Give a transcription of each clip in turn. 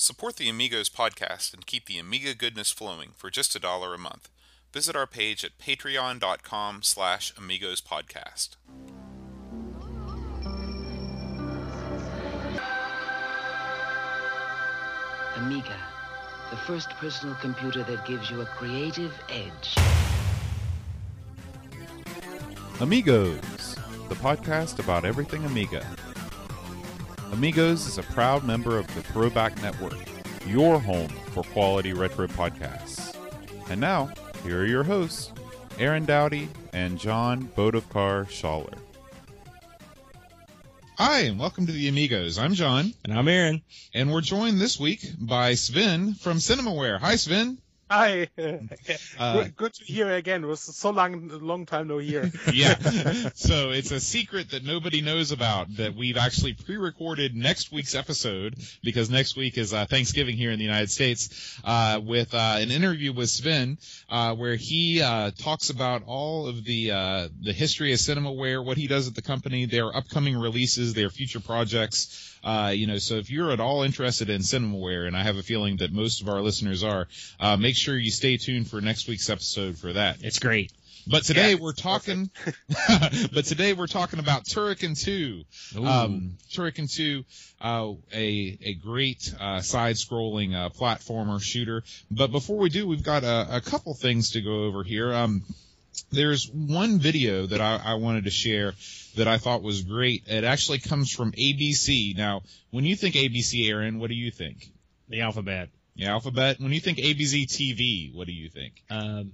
Support the Amigos podcast and keep the Amiga goodness flowing for just $1 a month. Visit our page at patreon.com/AmigosPodcast. Amiga, the first personal computer that gives you a creative edge. Amigos, the podcast about everything Amiga. Amigos is a proud member of the Throwback Network, your home for quality retro podcasts. And now, here are your hosts, Aaron Dowdy and John Bodokar Schaller. Hi, and welcome to the Amigos. I'm John. And I'm Aaron. And we're joined this week by Sven from Cinemaware. Hi, Sven. Hi. Good to hear again. It was so long time no hear. Yeah. So it's a secret that nobody knows about that we've actually pre-recorded next week's episode, because next week is Thanksgiving here in the United States, with an interview with Sven where he talks about all of the history of Cinemaware, what he does at the company, their upcoming releases, their future projects. So if you're at all interested in Cinemaware, and I have a feeling that most of our listeners are, make sure you stay tuned for next week's episode for that. It's great. But today we're talking. But today we're talking about Turrican 2. Turrican 2, a great side-scrolling platformer shooter. But before we do, we've got a couple things to go over here. There's one video that I wanted to share that I thought was great. It actually comes from ABC. Now, when you think ABC, Aaron, what do you think? The alphabet. The alphabet. When you think ABZ TV, what do you think? The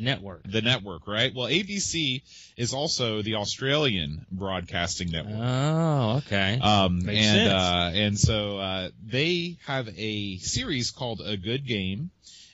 network. The network, right? Well, ABC is also the Australian Broadcasting Network. Oh, okay. Makes sense. So they have a series called A Good Game.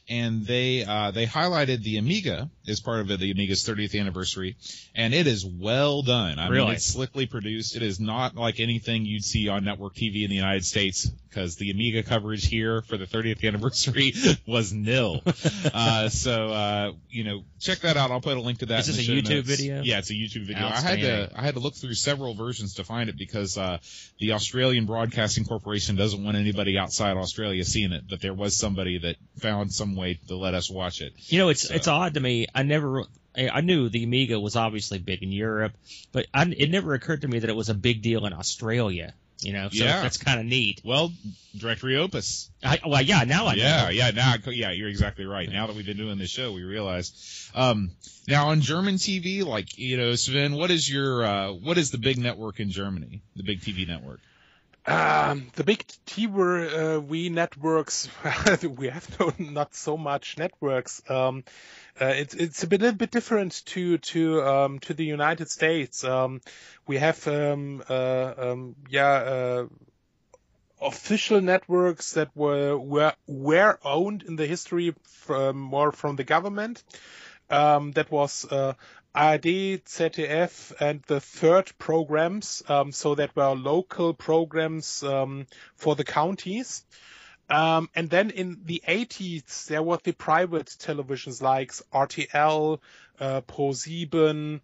And they highlighted the Amiga as part of the Amiga's 30th anniversary, and it is well done. I mean, it's slickly produced. It is not like anything you'd see on network TV in the United States, because the Amiga coverage here for the 30th anniversary was nil. Check that out. I'll put a link to that. Is this a YouTube video? Yeah, it's a YouTube video. I had to look through several versions to find it, because the Australian Broadcasting Corporation doesn't want anybody outside Australia seeing it, but there was somebody that found some way to let us watch it. It's odd to me. I knew the Amiga was obviously big in Europe, but it never occurred to me that it was a big deal in Australia. That's kind of neat. Well, Directory Opus. Now I know. You're exactly right. Now that we've been doing this show, we realize. Now on German TV, Sven, what is the big network in Germany? The big TV network. The big TV networks. We have not so much networks. It's a little bit different to the United States. We have official networks that were owned in the history from the government. That was RD, ZDF, and the third programs, so that were local programs for the counties. And then in the 80s, there were the private televisions like RTL, ProSieben,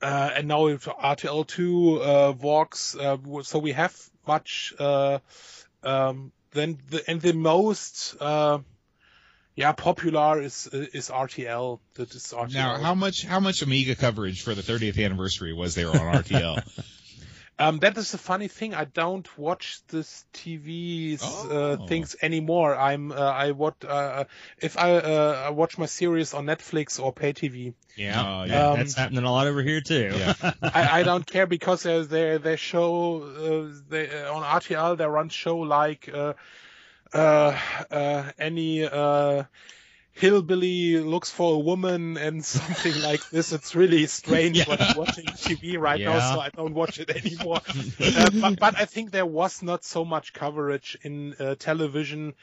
and now RTL2, Vox. So we have much. The most. Popular is RTL. That is RTL. Now, how much Amiga coverage for the 30th anniversary was there on RTL? That is a funny thing. I don't watch this TV's things anymore. I watch my series on Netflix or pay TV. That's happening a lot over here too. Yeah. I don't care, because they show on RTL they run show like. Any hillbilly looks for a woman and something like this. It's really strange what I'm watching TV right now, so I don't watch it anymore. but I think there was not so much coverage in television.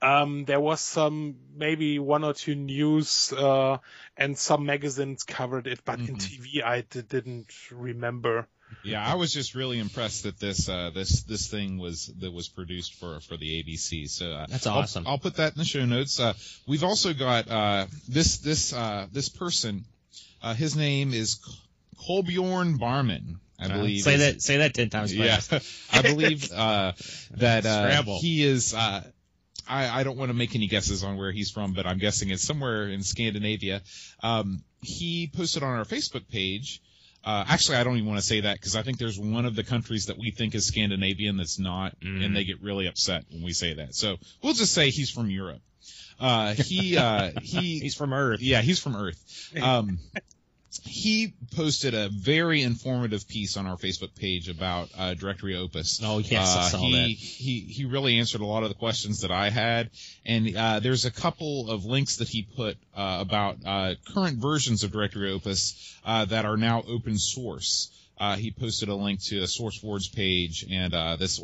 There was some, maybe one or two news and some magazines covered it, but in TV I didn't remember. Yeah, I was just really impressed that this thing was produced for the ABC. So that's awesome. I'll put that in the show notes. We've also got this person. His name is Kolbjorn Barman. I believe. Say that 10 times. Yeah, I believe that he is. I don't want to make any guesses on where he's from, but I'm guessing it's somewhere in Scandinavia. He posted on our Facebook page. Actually, I don't even want to say that because I think there's one of the countries that we think is Scandinavian that's not, and they get really upset when we say that. So we'll just say he's from Europe. He's from Earth. Yeah, he's from Earth. He posted a very informative piece on our Facebook page about Directory Opus. Oh, yes, I saw that. He really answered a lot of the questions that I had, and there's a couple of links that he put about current versions of Directory Opus that are now open source. He posted a link to a SourceForge page and this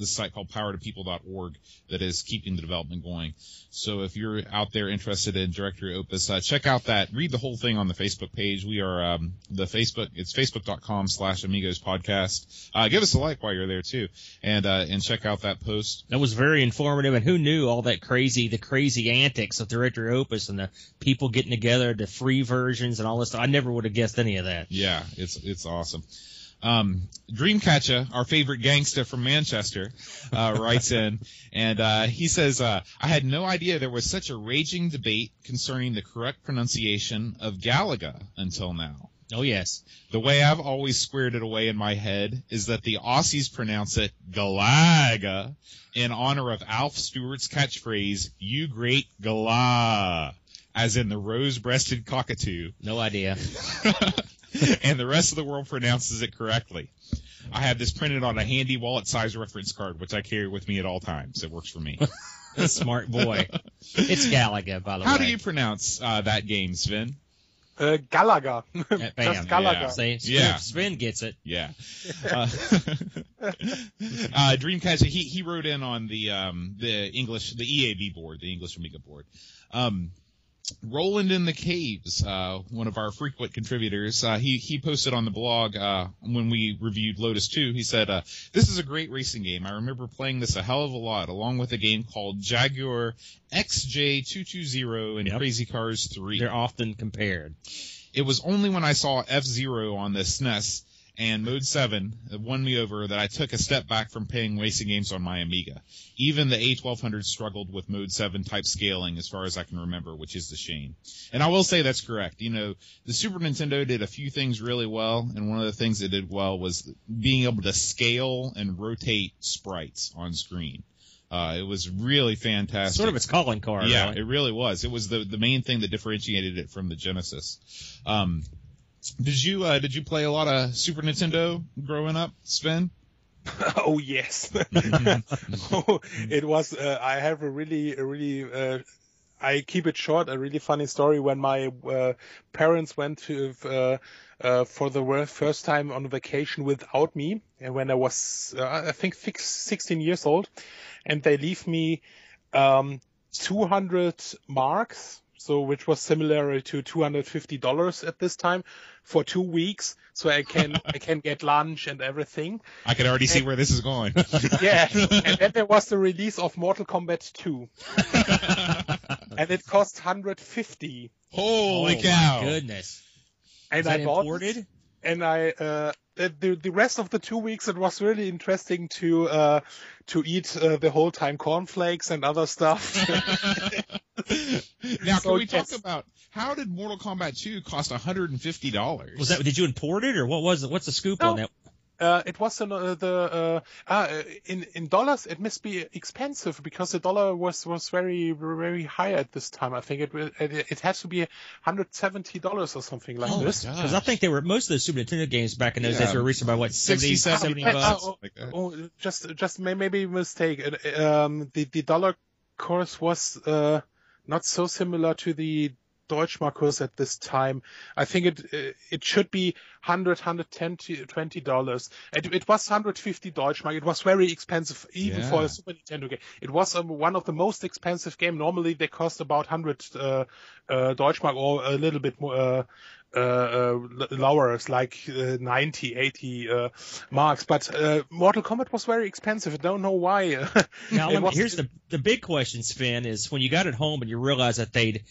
site called powertopeople.org that is keeping the development going. So if you're out there interested in Directory Opus, check out that. Read the whole thing on the Facebook page. We are the Facebook. It's facebook.com/Amigos Podcast. Give us a like while you're there too, and check out that post. That was very informative. And who knew all that crazy antics of Directory Opus and the people getting together, the free versions and all this stuff. I never would have guessed any of that. Yeah, it's awesome. Awesome. Dreamcatcher, our favorite gangster from Manchester, writes in, and he says, I had no idea there was such a raging debate concerning the correct pronunciation of Galaga until now. Oh, yes. The way I've always squared it away in my head is that the Aussies pronounce it Galaga in honor of Alf Stewart's catchphrase, "You great Gala," as in the rose-breasted cockatoo. No idea. And the rest of the world pronounces it correctly. I have this printed on a handy wallet-sized reference card, which I carry with me at all times. It works for me. Smart boy. It's Galaga, by the way. How do you pronounce that game, Sven? Galaga. Just Galaga. Yeah. Sven gets it. Yeah. Dreamcatcher, he wrote in on the EAB board, the English Amiga board. Roland in the Caves, one of our frequent contributors, he posted on the blog when we reviewed Lotus 2, he said, this is a great racing game. I remember playing this a hell of a lot, along with a game called Jaguar XJ220 and Crazy Cars 3. They're often compared. It was only when I saw F-Zero on the SNES and Mode 7 that won me over that I took a step back from playing racing games on my Amiga. Even the A1200 struggled with Mode 7 type scaling as far as I can remember, which is the shame. And I will say that's correct. You know, the Super Nintendo did a few things really well, and one of the things it did well was being able to scale and rotate sprites on screen. It was really fantastic. Sort of its calling card. Yeah, really. It really was. It was the main thing that differentiated it from the Genesis. Did you play a lot of Super Nintendo growing up, Sven? Oh yes. It was. I have a really. I keep it short. A really funny story when my parents went to for the first time on vacation without me, and when I was I think 16 years old, and they leave me 200 marks. So, which was similar to $250 at this time for 2 weeks. So I can get lunch and everything. I can already see where this is going. Yeah. And then there was the release of Mortal Kombat 2. And it cost $150. Holy cow. My goodness. And I bought it. And I, the rest of the 2 weeks, it was really interesting to eat the whole time cornflakes and other stuff. Now, so can we talk about how did Mortal Kombat 2 cost $150? Was that, did you import it, or what was it? What's the scoop on that? It was in dollars. It must be expensive because the dollar was very, very high at this time. I think it has to be $170 or something like this. Because I think they were, most of the Super Nintendo games back in those days were reaching by what, 70 bucks. Just maybe a mistake. The dollar course was not so similar to the Deutschmark course at this time. I think it should be $110 to $120. It was 150 Deutschmark. It was very expensive, even for a Super Nintendo game. It was one of the most expensive games. Normally they cost about 100 Deutschmark or a little bit more lower, like 90, 80 marks. But Mortal Kombat was very expensive. I don't know why. Now, here's the big question, Sven, is when you got it home and you realized that they'd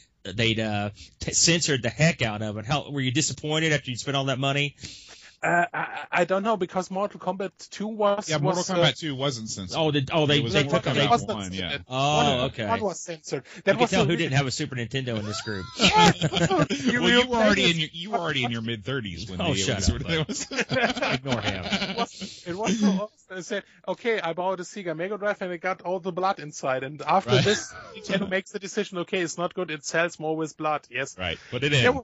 censored the heck out of it, were you disappointed after you spent all that money? I don't know, because Mortal Kombat 2 was... Yeah, Mortal Kombat 2 wasn't censored. Mortal Kombat 1, yeah. Oh, okay. That was censored. You can tell who didn't have a Super Nintendo in this group. You were already in your mid-30s when shut up. Ignore him. It was so obvious. I said, okay, I bought a Sega Mega Drive and I got all the blood inside. And after this, Nintendo makes the decision, okay, it's not good, it sells more with blood. Yes. Right. Put it in.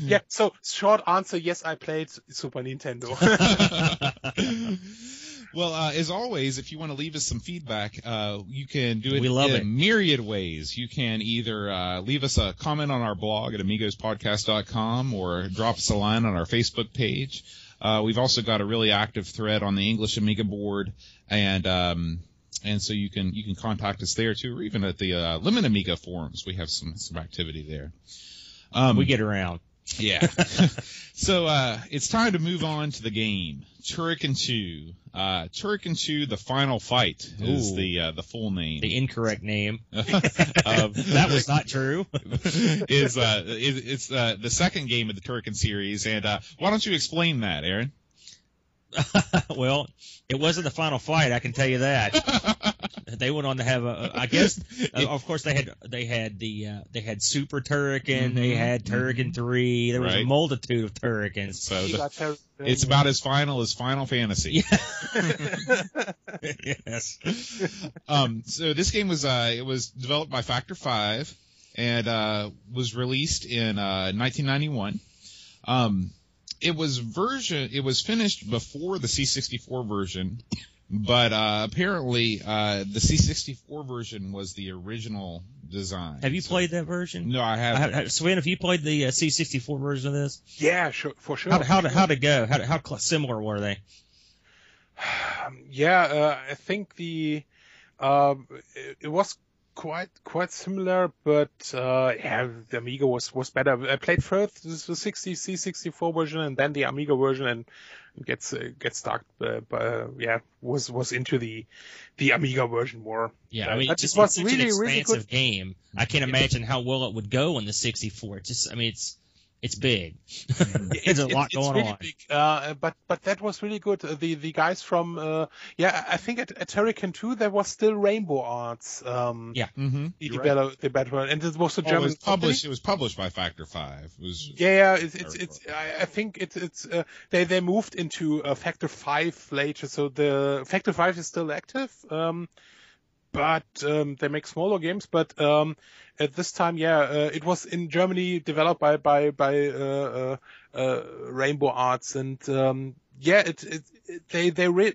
Yeah, so short answer, yes, I played Super Nintendo. Well, as always, if you want to leave us some feedback, you can do it in myriad ways. You can either leave us a comment on our blog at amigospodcast.com or drop us a line on our Facebook page. We've also got a really active thread on the English Amiga Board, and so you can contact us there too, or even at the Limit Amiga forums. We have some activity there. We get around. Yeah. So it's time to move on to the game. Turrican 2. Turrican 2, The Final Fight is the full name. The incorrect name. That was not true. It's the second game of the Turrican series, and why don't you explain that, Aaron? Well, it wasn't the final fight, I can tell you that. They went on to have they had Super Turrican, they had Turrican 3, there was a multitude of Turricans. So it's about as final as Final Fantasy. Yeah. Yes. So this game was it was developed by Factor 5 and was released in 1991. It was finished before the C64 version, but apparently the C64 version was the original design. Have you played that version? No, I haven't. Sven, have you played the C64 version of this? Yeah, sure, for sure. How'd it go? How similar were they? Yeah, I think it was quite similar, but the Amiga was better. I played first the C64 version and then the Amiga version, and gets stuck. Was into the Amiga version more. Yeah, I mean, it was such really an expansive really good game. I can't imagine how well it would go on the 64. It's big. There's a lot going on. Big, but that was really good. The guys from I think at Turrican 2 there was still Rainbow Arts. The Batman, and it was a German. It was published by Factor 5. I think it's they moved into Factor 5 later, so the Factor 5 is still active. But they make smaller games. But at this time, it was in Germany, developed by Rainbow Arts, and they were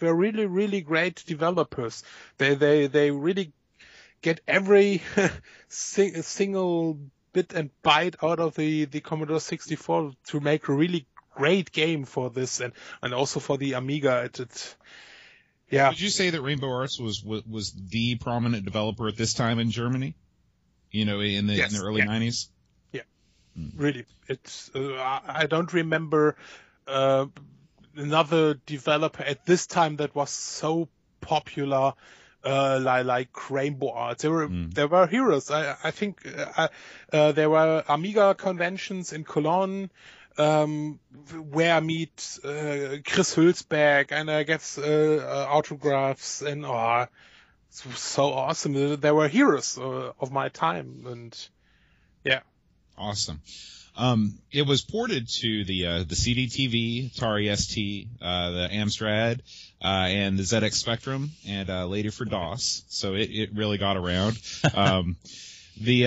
really, really great developers. They really get every single bit and byte out of the Commodore 64 to make a really great game for this, and also for the Amiga. Yeah. Would you say that Rainbow Arts was the prominent developer at this time in Germany? You know, in the early 90s? Yeah. Really. It's I don't remember another developer at this time that was so popular like Rainbow Arts. There were heroes. I think there were Amiga conventions in Cologne, where I meet Chris Hülsbeck, and I get autographs, and it was so awesome. They were heroes of my time, and yeah, awesome. It was ported to the CDTV, Atari ST, the Amstrad, and the ZX Spectrum, and later for DOS. So it really got around. The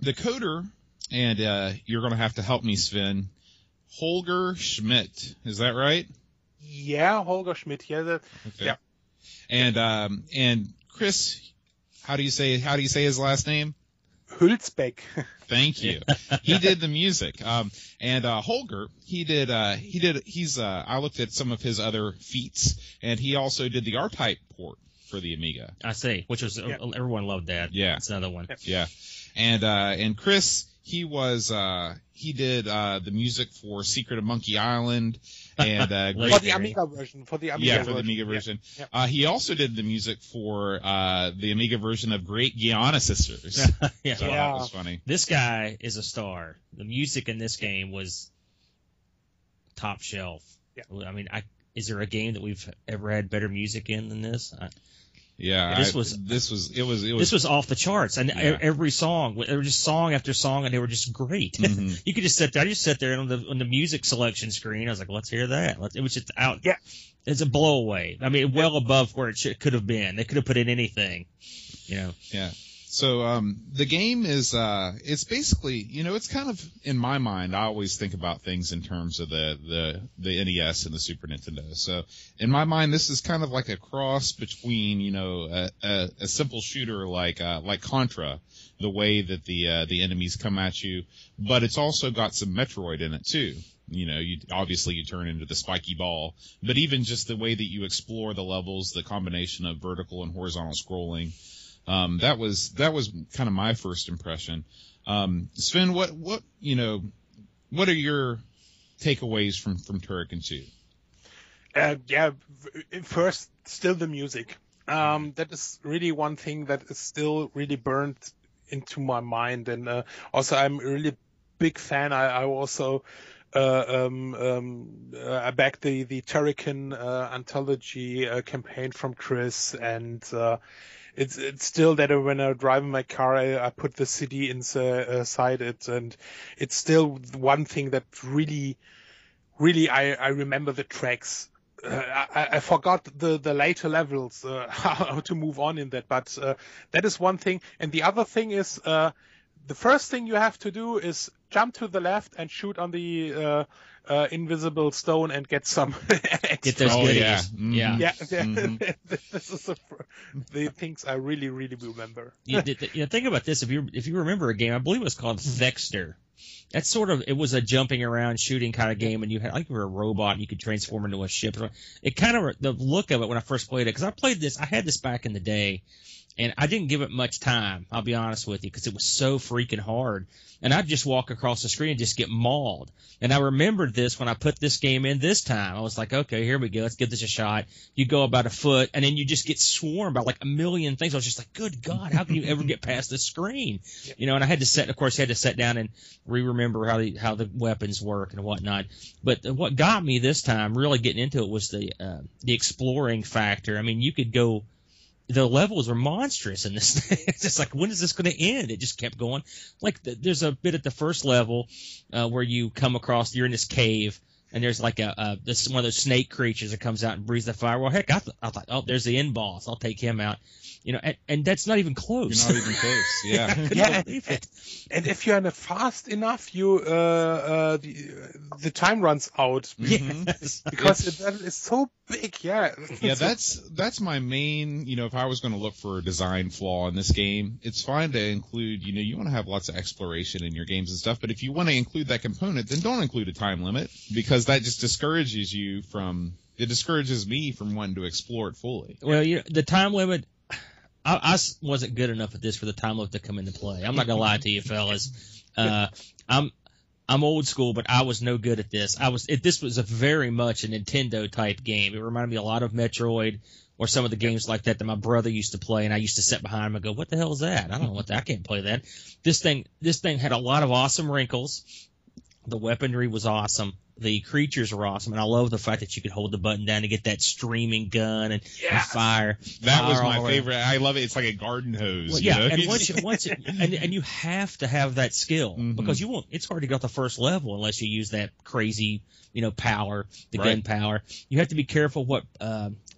coder. And you're going to have to help me, Sven. Holger Schmidt, is that right? Yeah, Holger Schmidt. Yeah, okay. Yeah. And Chris, how do you say his last name? Hülsbeck. Thank you. He did the music. Holger, I looked at some of his other feats, and he also did the R-Type port for the Amiga. I see, which was everyone loved that. Yeah, it's another one. Yeah, and Chris. He was, he did the music for Secret of Monkey Island and, for the Amiga version. Yeah. He also did the music for, the Amiga version of Great Giana Sisters. Yeah. So that was funny. This guy is a star. The music in this game was top shelf. Yeah. I mean, is there a game that we've ever had better music in than this? This was off the charts, and every song, there were just song after song, and they were just great. Mm-hmm. You could just sit there. I just sat there on the music selection screen. I was like, let's hear that. It was just out. Yeah. It's a blow away. I mean, well above where it could have been. They could have put in anything, you know. Yeah. So the game is it's basically, you know, it's kind of, in my mind, I always think about things in terms of the NES and the Super Nintendo. So in my mind, this is kind of like a cross between, you know, a simple shooter like Contra, the way that the enemies come at you, but it's also got some Metroid in it too. You know, you turn into the spiky ball, but even just the way that you explore the levels, the combination of vertical and horizontal scrolling. That was kind of my first impression. Sven, what are your takeaways from Turrican 2? First, still the music. That is really one thing that is still really burned into my mind. And, also I'm a really big fan. I back the Turrican, anthology, campaign from Chris, and, It's still that when I drive in my car, I put the CD inside it, and it's still one thing that really, really I remember the tracks. I forgot the later levels, how to move on in that, but that is one thing. And the other thing is the first thing you have to do is jump to the left and shoot on the invisible stone and get some extra. This is the things I really, really remember. Think about this. If you remember a game, I believe it was called Vexter. That's sort of, it was a jumping around, shooting kind of game, and you were a robot, and you could transform into a ship. It kind of, the look of it when I first played it, because I had this back in the day, and I didn't give it much time, I'll be honest with you, because it was so freaking hard. And I'd just walk across the screen and just get mauled. And I remembered this when I put this game in this time. I was like, okay, here we go. Let's give this a shot. You go about a foot, and then you just get swarmed by like a million things. I was just like, good God, how can you ever get past this screen? You know, and I had to sit down and re-remember how the weapons work and whatnot. But what got me this time, really getting into it, was the exploring factor. I mean, you could go... The levels were monstrous in this thing. It's just like, when is this going to end? It just kept going. Like, there's a bit at the first level where you come across, you're in this cave, and there's like this one of those snake creatures that comes out and breathes the fire. Well, heck, I thought, oh, there's the end boss. I'll take him out. You know, and that's not even close. You're not even close, yeah. And if you're not fast enough, you the time runs out. Yes. Because it's so big, yeah. Yeah, that's my main, you know, if I was going to look for a design flaw in this game, it's fine to include, you know, you want to have lots of exploration in your games and stuff, but if you want to include that component, then don't include a time limit, because that just discourages you from, it discourages me from wanting to explore it fully. Well, you know, the time limit... I wasn't good enough at this for the time limit to come into play. I'm not gonna lie to you, fellas. I'm old school, but I was no good at this. This was a very much a Nintendo type game. It reminded me a lot of Metroid or some of the games like that my brother used to play, and I used to sit behind him and go, "What the hell is that? I don't know what that. I can't play that." This thing had a lot of awesome wrinkles. The weaponry was awesome. The creatures were awesome, and I love the fact that you could hold the button down to get that streaming gun and fire. That was my favorite. I love it. It's like a garden hose. Well, yeah, you know? And once you have to have that skill, mm-hmm. because you won't. It's hard to get off the first level unless you use that crazy, you know, power, the gun power. You have to be careful what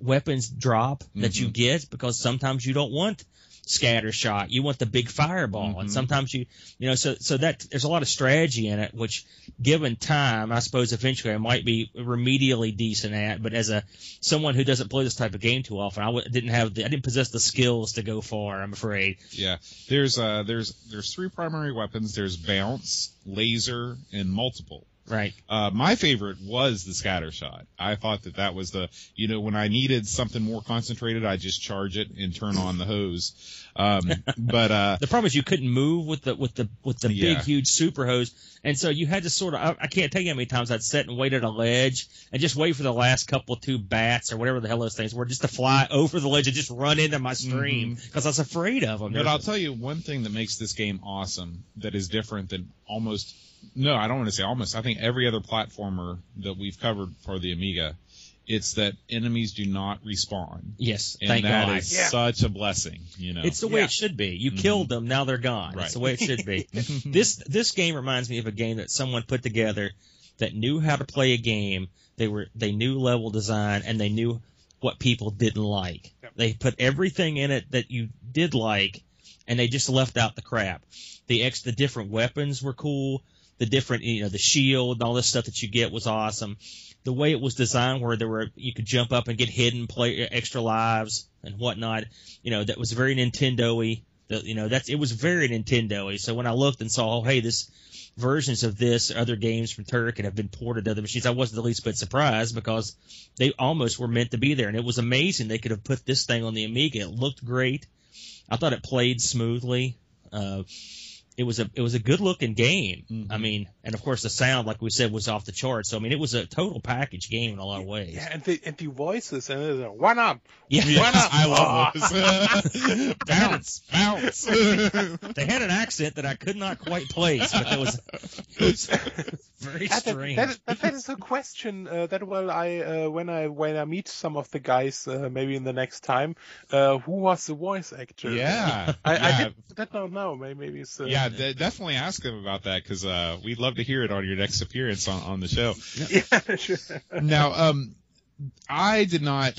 weapons drop that mm-hmm. you get, because sometimes you don't want scatter shot. You want the big fireball, mm-hmm. and sometimes you know. So that there's a lot of strategy in it, which, given time, I suppose eventually I might be remedially decent at. But as someone who doesn't play this type of game too often, I didn't possess the skills to go far, I'm afraid. Yeah, there's three primary weapons. There's bounce, laser, and multiple. Right. My favorite was the scatter shot. I thought that was the, you know, when I needed something more concentrated, I just charge it and turn on the hose. But the problem is you couldn't move with the big huge super hose, and so you had to sort of. I can't tell you how many times I'd sit and wait at a ledge and just wait for the last two bats or whatever the hell those things were, just to fly over the ledge and just run into my stream because mm-hmm. I was afraid of them. But I'll tell you one thing that makes this game awesome that is different than almost No, I don't want to say almost. I think every other platformer that we've covered for the Amiga, it's that enemies do not respawn. Yes, and thank God. Is such a blessing. You know, it's the way it should be. You killed them, now they're gone. Right. It's the way it should be. This game reminds me of a game that someone put together that knew how to play a game. They knew level design, and they knew what people didn't like. Yep. They put everything in it that you did like, and they just left out the crap. The different weapons were cool. The different, the shield and all this stuff that you get was awesome. The way it was designed, where you could jump up and get hidden, play extra lives and whatnot. That was very Nintendo-y. It was very Nintendo-y. So when I looked and saw, this versions of this, other games from Turrican have been ported to other machines, I wasn't the least bit surprised, because they almost were meant to be there. And it was amazing they could have put this thing on the Amiga. It looked great. I thought it played smoothly. It was a good-looking game. Mm-hmm. I mean, and of course the sound, like we said, was off the charts. So I mean, it was a total package game in a lot of ways. Yeah, and the voices and it was one up, one up. I love those. bounce. They had an accent that I could not quite place, but it was very strange. That is a question when I meet some of the guys maybe in the next time, who was the voice actor? Yeah, I don't know. Maybe it's definitely ask them about that, because we'd love to hear it on your next appearance on the show. Yeah, sure. Now, I did not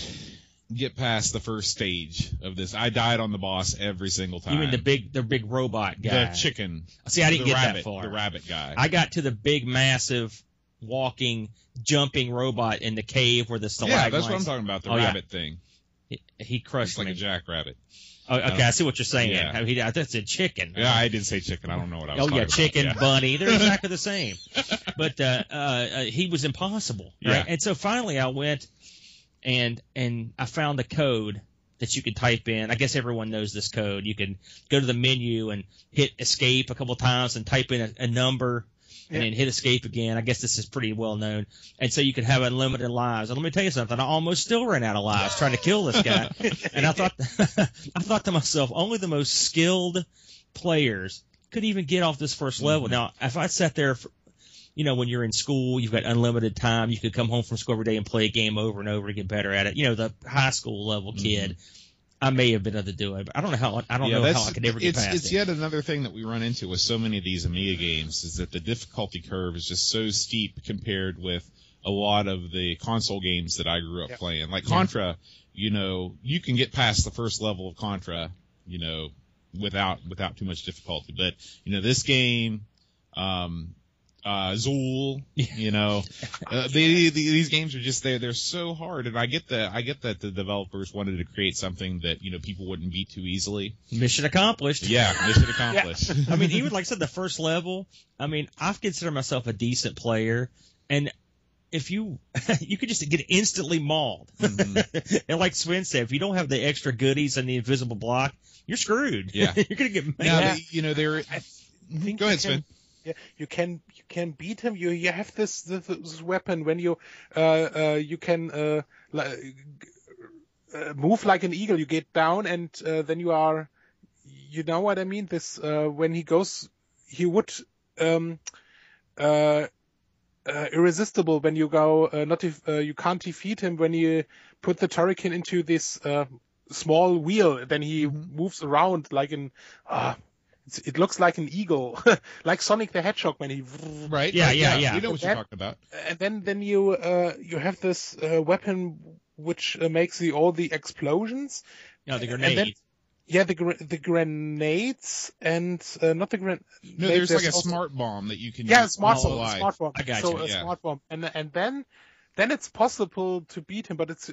get past the first stage of this. I died on the boss every single time. You mean the big robot guy? The chicken. See, I didn't get rabbit, that far. The rabbit guy. I got to the big, massive, walking, jumping robot in the cave where the stalagmites. Yeah, that's what I'm talking about, the rabbit thing. He crushed me. It's like a jackrabbit. Oh, okay, I see what you're saying. Yeah. I thought it said chicken. Yeah, I didn't say chicken. I don't know what I was talking chicken, about. Bunny. They're exactly the same. But he was impossible. Right? Yeah. And so finally I went and I found a code that you could type in. I guess everyone knows this code. You can go to the menu and hit escape a couple times and type in a number and then hit escape again. I guess this is pretty well known. And so you could have unlimited lives. And let me tell you something, I almost still ran out of lives trying to kill this guy. And I thought to myself, only the most skilled players could even get off this first level. Now, if I sat there, when you're in school, you've got unlimited time. You could come home from school every day and play a game over and over to get better at it. The high school level kid. I may have been able to do it, but I don't know how. I could ever get past it. It's yet another thing that we run into with so many of these Amiga games, is that the difficulty curve is just so steep compared with a lot of the console games that I grew up playing. Like Contra, you can get past the first level of Contra, without too much difficulty. But this game, Zool, these games are just they're so hard, and I get that the developers wanted to create something that people wouldn't beat too easily. Mission accomplished. Yeah, mission accomplished. Yeah. I mean, even like I said, the first level. I mean, I've considered myself a decent player, and if you could just get instantly mauled. Mm-hmm. And like Sven said, if you don't have the extra goodies and the invisible block, you're screwed. Yeah, you're gonna get mad. Yeah, go ahead, Sven. Yeah, you can beat him. You have this weapon when you you can move like an eagle. You get down and then you are, you know what I mean. This when he goes, he would irresistible when you go. You can't defeat him when you put the Turrican into this small wheel. Then he moves around like an. It looks like an eagle, like Sonic the Hedgehog when he. Right. Yeah. You know what you're talking about. And then you have this weapon which makes all the explosions. No, the grenade. And then, the grenades and not the grenade. No, there's like a smart bomb that you can. Yeah, use smart bomb. I got you. So a smart bomb, and then it's possible to beat him, but it's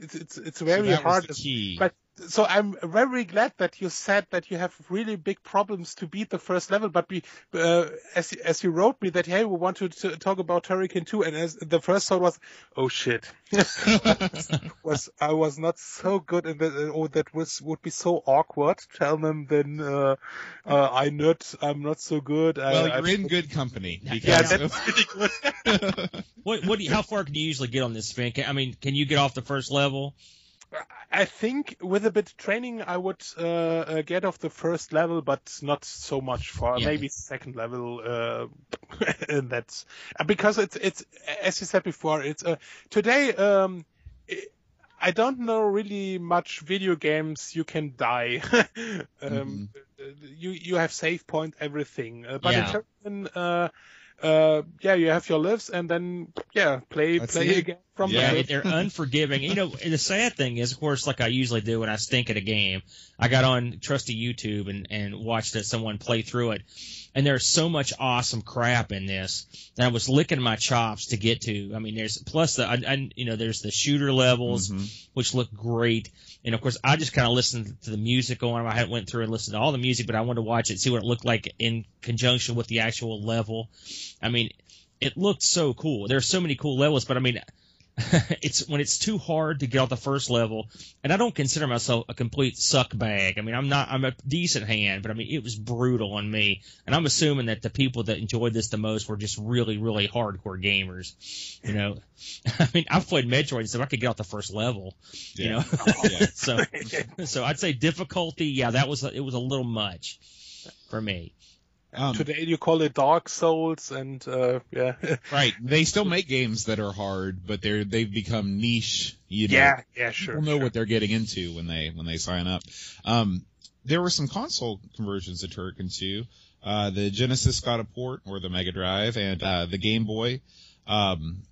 very hard. Was the key. But so I'm very glad that you said that you have really big problems to beat the first level, but as you wrote me that, hey, we want to talk about Turrican 2, and as the first thought was, oh shit, I was not so good, and that would be so awkward. Tell them then I'm not so good. Well, you're in good company. Because that's pretty good. How far can you usually get on this, Sven? I mean, can you get off the first level? I think with a bit of training, I would get off the first level, but not so much for maybe second level. That's because it's as you said before. It's today. I don't know really much video games. You can die. You have save point everything, but in Turrican, you have your lives and then play again from there. They're unforgiving. You know, the sad thing is, of course, like I usually do when I stink at a game, I got on trusty YouTube and watched someone play through it, and there's so much awesome crap in this that I was licking my chops to get to. I mean, there's plus there's the shooter levels which look great, and of course I just kind of listened to the music on. I went through and listened to all the music, but I wanted to watch it, see what it looked like in conjunction with the actual level. I mean, it looked so cool. There are so many cool levels, but I mean, it's when it's too hard to get off the first level, and I don't consider myself a complete suck bag. I mean, I'm a decent hand, but I mean, it was brutal on me. And I'm assuming that the people that enjoyed this the most were just really, really hardcore gamers. You know, I mean, I've played Metroid, so I could get off the first level. Yeah. You know, so I'd say difficulty. Yeah, it was a little much for me. Today you call it Dark Souls, and right. They still make games that are hard, but they've become niche. You know, people know what they're getting into when they sign up. There were some console conversions to Turrican 2. The Genesis got a port, or the Mega Drive, and the Game Boy, and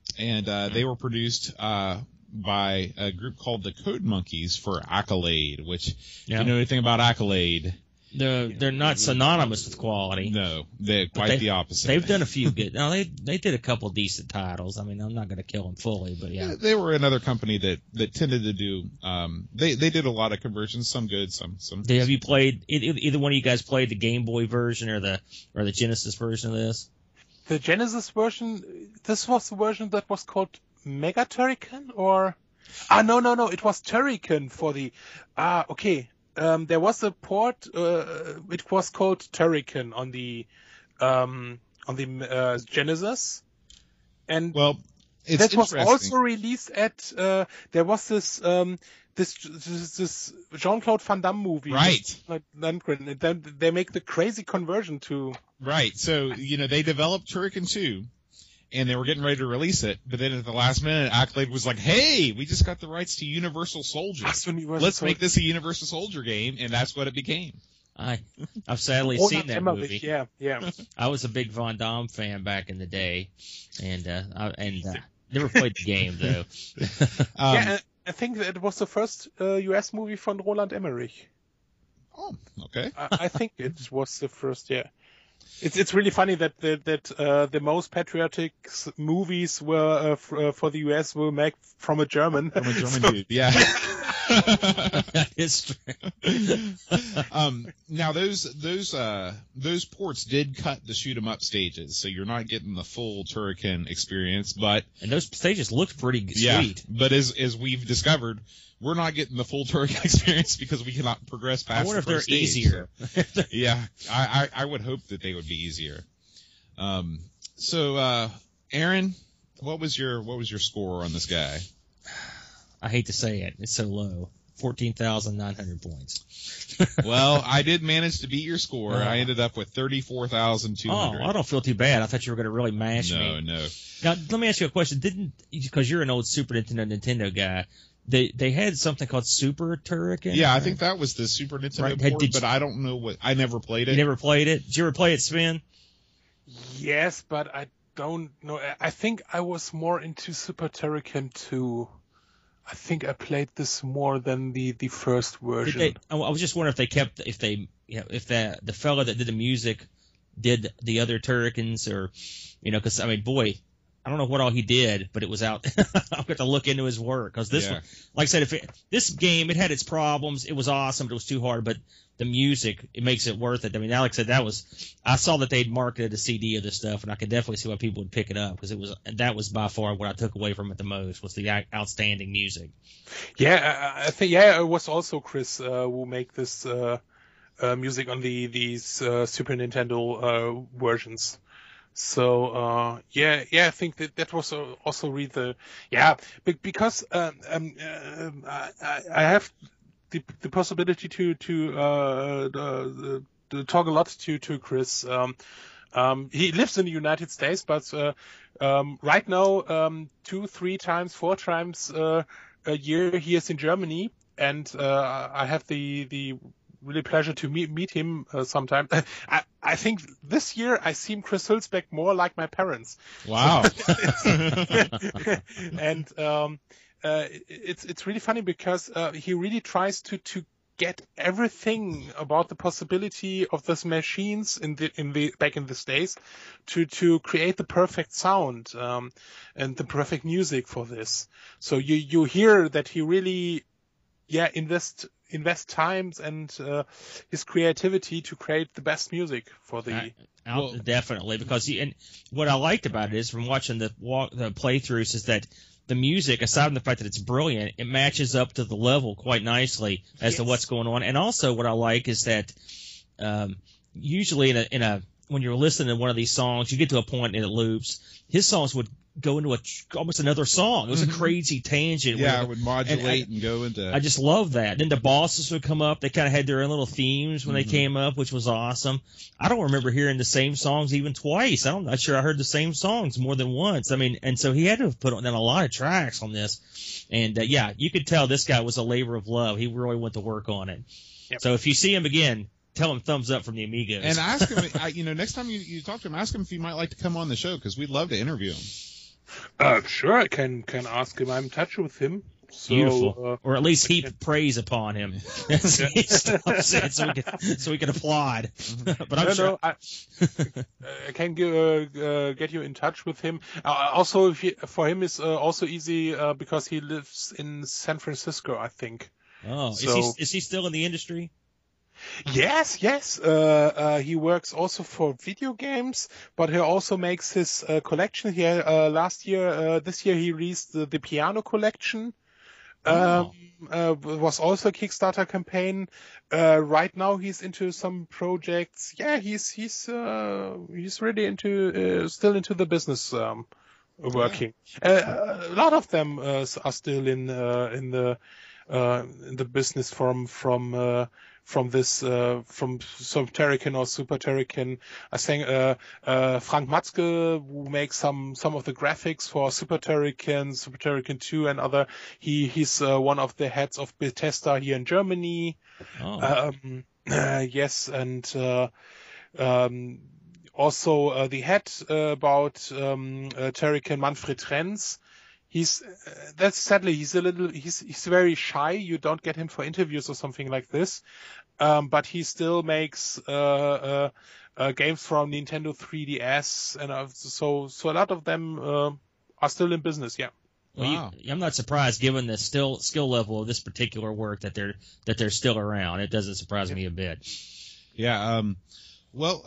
they were produced by a group called the Code Monkeys for Accolade. Which, if you know anything about Accolade, They're not synonymous with quality. No, they're quite the opposite. They've done a few good. Now they did a couple decent titles. I mean, I'm not going to kill them fully, but they were another company that tended to do. They did a lot of conversions, some good, some. Have you played either one of you guys played the Game Boy version or the Genesis version of this? The Genesis version. This was the version that was called Mega Turrican, or no, it was Turrican for the okay. There was a port. It was called Turrican on the Genesis, and that was also released at. There was this this Jean-Claude Van Damme movie, right? And then they make the crazy conversion to. Right. So they developed Turrican 2. And they were getting ready to release it, but then at the last minute, Accolade was like, "Hey, we just got the rights to Universal Soldier. Let's make this a Universal Soldier game," and that's what it became. I've sadly seen that movie. Yeah. I was a big Van Damme fan back in the day, and never played the game though. I think that it was the first U.S. movie from Roland Emmerich. Oh, okay. I think it was the first. Yeah. It's really funny that the most patriotic movies were for the U.S. were made from a German. From a German dude, yeah. That is true. Now those ports did cut the shoot 'em up stages, so you're not getting the full Turrican experience. And those stages looked pretty sweet. But as we've discovered, we're not getting the full Turrican experience because we cannot progress past. I wonder if they're easier. Yeah, I would hope that they would be easier. So, Aaron, what was your score on this guy? I hate to say it, it's so low. 14,900 points. Well, I did manage to beat your score. I ended up with 34,200. Oh, I don't feel too bad. I thought you were going to really mash me. No. Now, let me ask you a question. Because you're an old Super Nintendo guy, they had something called Super Turrican? Yeah, I think that was the Super Nintendo board, but I don't know I never played it. You never played it? Did you ever play it, Sven? Yes, but I don't know. I think I was more into Super Turrican 2. I think I played this more than the first version. I was just wondering if they kept, if the fella that did the music did the other Turricans, or because I mean, boy, I don't know what all he did, but it was out. I've got to look into his work because this one, like I said, this game, it had its problems. It was awesome, but it was too hard. But the music, it makes it worth it. I mean, Alex said I saw that they'd marketed a CD of this stuff, and I could definitely see why people would pick it up because that was by far what I took away from it the most was the outstanding music. Yeah, I think it was also Chris who made this music on these Super Nintendo versions. So I think that was also read the because I have the possibility to talk a lot to Chris. He lives in the United States, but right now 2, 3 times, 4 times a year he is in Germany, and I have the really pleasure to meet him sometime. I think this year I seem Chris Hülsbeck more like my parents. Wow. And it's really funny because he really tries to get everything about the possibility of these machines in the back in these days to create the perfect sound and the perfect music for this. So you hear that he really invest times and his creativity to create the best music for the. Definitely, because and what I liked about it is from watching the playthroughs is that the music, aside from the fact that it's brilliant, it matches up to the level quite nicely as to what's going on. And also, what I like is that usually when you're listening to one of these songs, you get to a point and it loops. His songs would go into almost another song. It was a crazy tangent. Yeah, it would modulate and go into. I just love that. Then the bosses would come up. They kind of had their own little themes when they came up, which was awesome. I don't remember hearing the same songs even twice. I'm not sure I heard the same songs more than once. I mean, and so he had to have put on a lot of tracks on this. And, you could tell this guy was a labor of love. He really went to work on it. Yep. So if you see him again, tell him thumbs up from the Amigos. And ask him, next time you talk to him, ask him if he might like to come on the show because we'd love to interview him. Sure, I can ask him. I'm in touch with him. So, beautiful. Or at least heap praise upon him. so we can applaud. But I'm sure. I can get you in touch with him. Also, for him, it's also easy because he lives in San Francisco, I think. Oh, so, is he still in the industry? Yes. He works also for video games, but he also makes his collection here. This year he released the piano collection. Was also a Kickstarter campaign. Right now he's into some projects. Yeah, he's really still into the business working. A lot of them are still in the business from Turrican or Super Turrican. I think Frank Matzke, who makes some of the graphics for Super Turrican, Super Turrican 2 and other, he's one of the heads of Bethesda here in Germany. Also the head about Turrican, Manfred Renz. He's very shy. You don't get him for interviews or something like this, but he still makes games from Nintendo 3DS, and so a lot of them are still in business. Yeah. Wow. Well, I'm not surprised given the skill level of this particular work that they're still around. It doesn't surprise me a bit. Yeah. Well,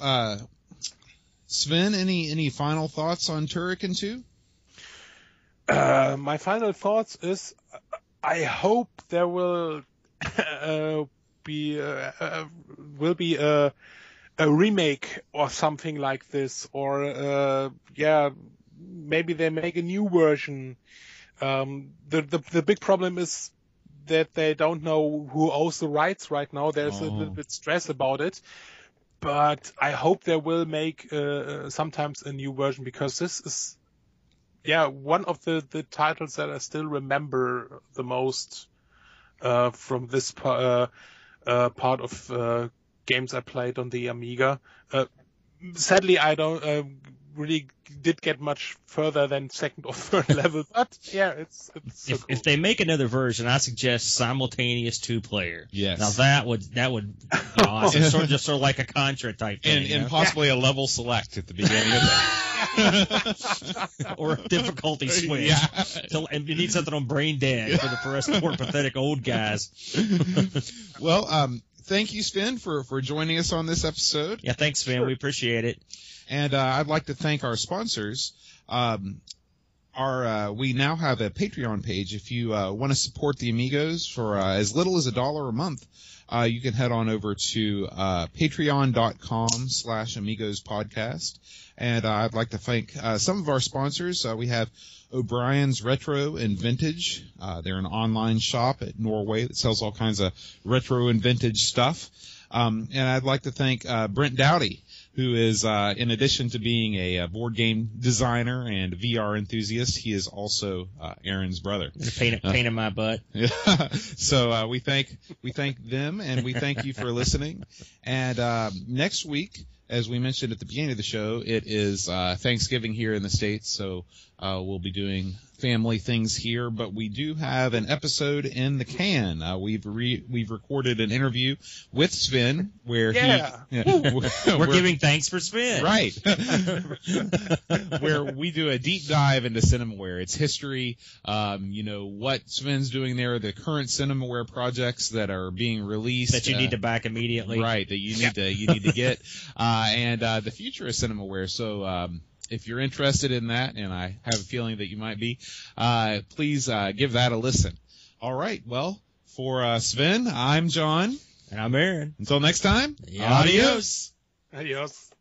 Sven, any final thoughts on Turrican 2? My final thoughts is I hope there will be a remake or something like this, or maybe they make a new version. The big problem is that they don't know who owns the rights right now. There's a little bit stress about it. But I hope they will make sometimes a new version, because this is one of the titles that I still remember the most from this part of games I played on the Amiga. Sadly, I don't really did get much further than second or third level, but it's so cool. If they make another version, I suggest simultaneous 2-player. Yes. Now that would be awesome. Sort of like a Contra type thing, and possibly a level select at the beginning of that. Or difficulty switch. Yeah. And you need something on brain dead for us poor pathetic old guys. Well, thank you, Sven, for joining us on this episode. Yeah, thanks, Sven. Sure. We appreciate it. And I'd like to thank our sponsors. we now have a Patreon page. If you want to support the Amigos for as little as $1 a month, you can head on over to patreon.com/Amigos podcast. And I'd like to thank some of our sponsors. We have O'Brien's Retro and Vintage. They're an online shop at Norway that sells all kinds of retro and vintage stuff. And I'd like to thank Brent Dowdy, who is, in addition to being a board game designer and VR enthusiast, he is also Aaron's brother. Pain in my butt. Yeah. So we thank them, and we thank you for listening. And next week, as we mentioned at the beginning of the show, it is Thanksgiving here in the States, so we'll be doing family things here. But we do have an episode in the can. We've recorded an interview with Sven where we're giving thanks for Sven, right? Where we do a deep dive into Cinemaware, its history, what Sven's doing there, the current Cinemaware projects that are being released that you need to back immediately, right? That you need to get. And the future of Cinemaware. So if you're interested in that, and I have a feeling that you might be, please give that a listen. All right. Well, for Sven, I'm John. And I'm Aaron. Until next time, adios. Adios.